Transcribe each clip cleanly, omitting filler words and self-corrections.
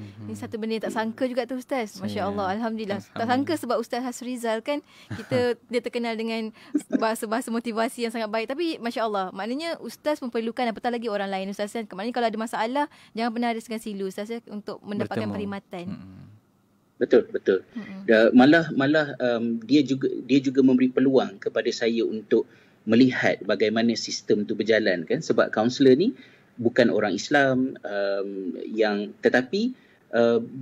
Ini satu benda yang tak sangka juga tu Ustaz. Masya Allah, Alhamdulillah. Tak sangka sebab Ustaz Hasrizal kan kita dia terkenal dengan bahasa-bahasa motivasi yang sangat baik. Tapi Masya Allah, maknanya Ustaz memerlukan apatah lagi orang lain Ustaz. Maknanya kalau ada masalah, jangan pernah ada segan-silu Ustaz untuk mendapatkan perkhidmatan. Betul, betul. Malah dia juga memberi peluang kepada saya untuk melihat bagaimana sistem tu berjalan kan, sebab kaunselor ni bukan orang Islam tetapi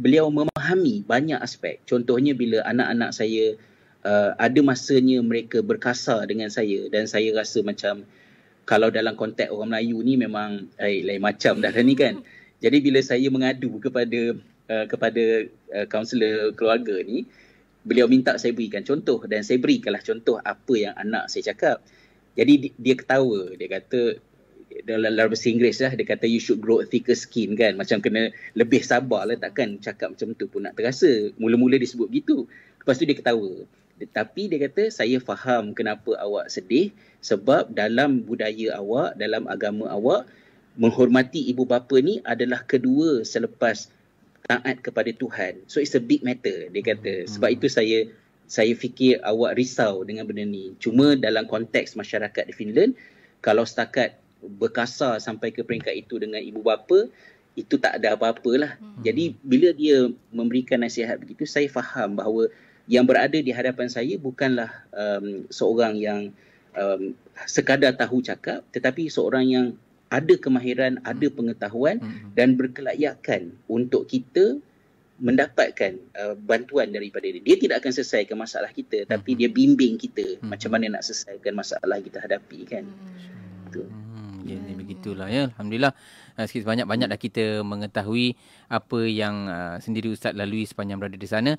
beliau memahami banyak aspek. Contohnya bila anak-anak saya ada masanya mereka berkasar dengan saya dan saya rasa macam kalau dalam konteks orang Melayu ni memang lain macam dah ni kan. Jadi bila saya mengadu kepada kaunselor keluarga ni, beliau minta saya berikan contoh dan saya berikanlah contoh apa yang anak saya cakap. Jadi dia ketawa, dia kata dalam bahasa Inggeris lah, dia kata you should grow a thicker skin kan, macam kena lebih sabar lah, takkan cakap macam tu pun nak terasa. Mula-mula dia sebut begitu, lepas tu dia ketawa. Tapi dia kata saya faham kenapa awak sedih, sebab dalam budaya awak, dalam agama awak, menghormati ibu bapa ni adalah kedua selepas taat kepada Tuhan. So it's a big matter, dia kata. Sebab itu saya fikir awak risau dengan benda ni. Cuma dalam konteks masyarakat di Finland, kalau setakat berkasar sampai ke peringkat itu dengan ibu bapa, itu tak ada apa-apalah. Jadi bila dia memberikan nasihat begitu, saya faham bahawa yang berada di hadapan saya bukanlah seorang yang sekadar tahu cakap, tetapi seorang yang ada kemahiran, ada pengetahuan dan berkelayakan untuk kita mendapatkan bantuan daripada dia. Dia tidak akan selesaikan masalah kita, tapi dia bimbing kita macam mana nak selesaikan masalah kita hadapi kan. Itu. Ya, begitulah ya. Alhamdulillah. Banyak-banyak dah kita mengetahui apa yang sendiri Ustaz lalui sepanjang berada di sana.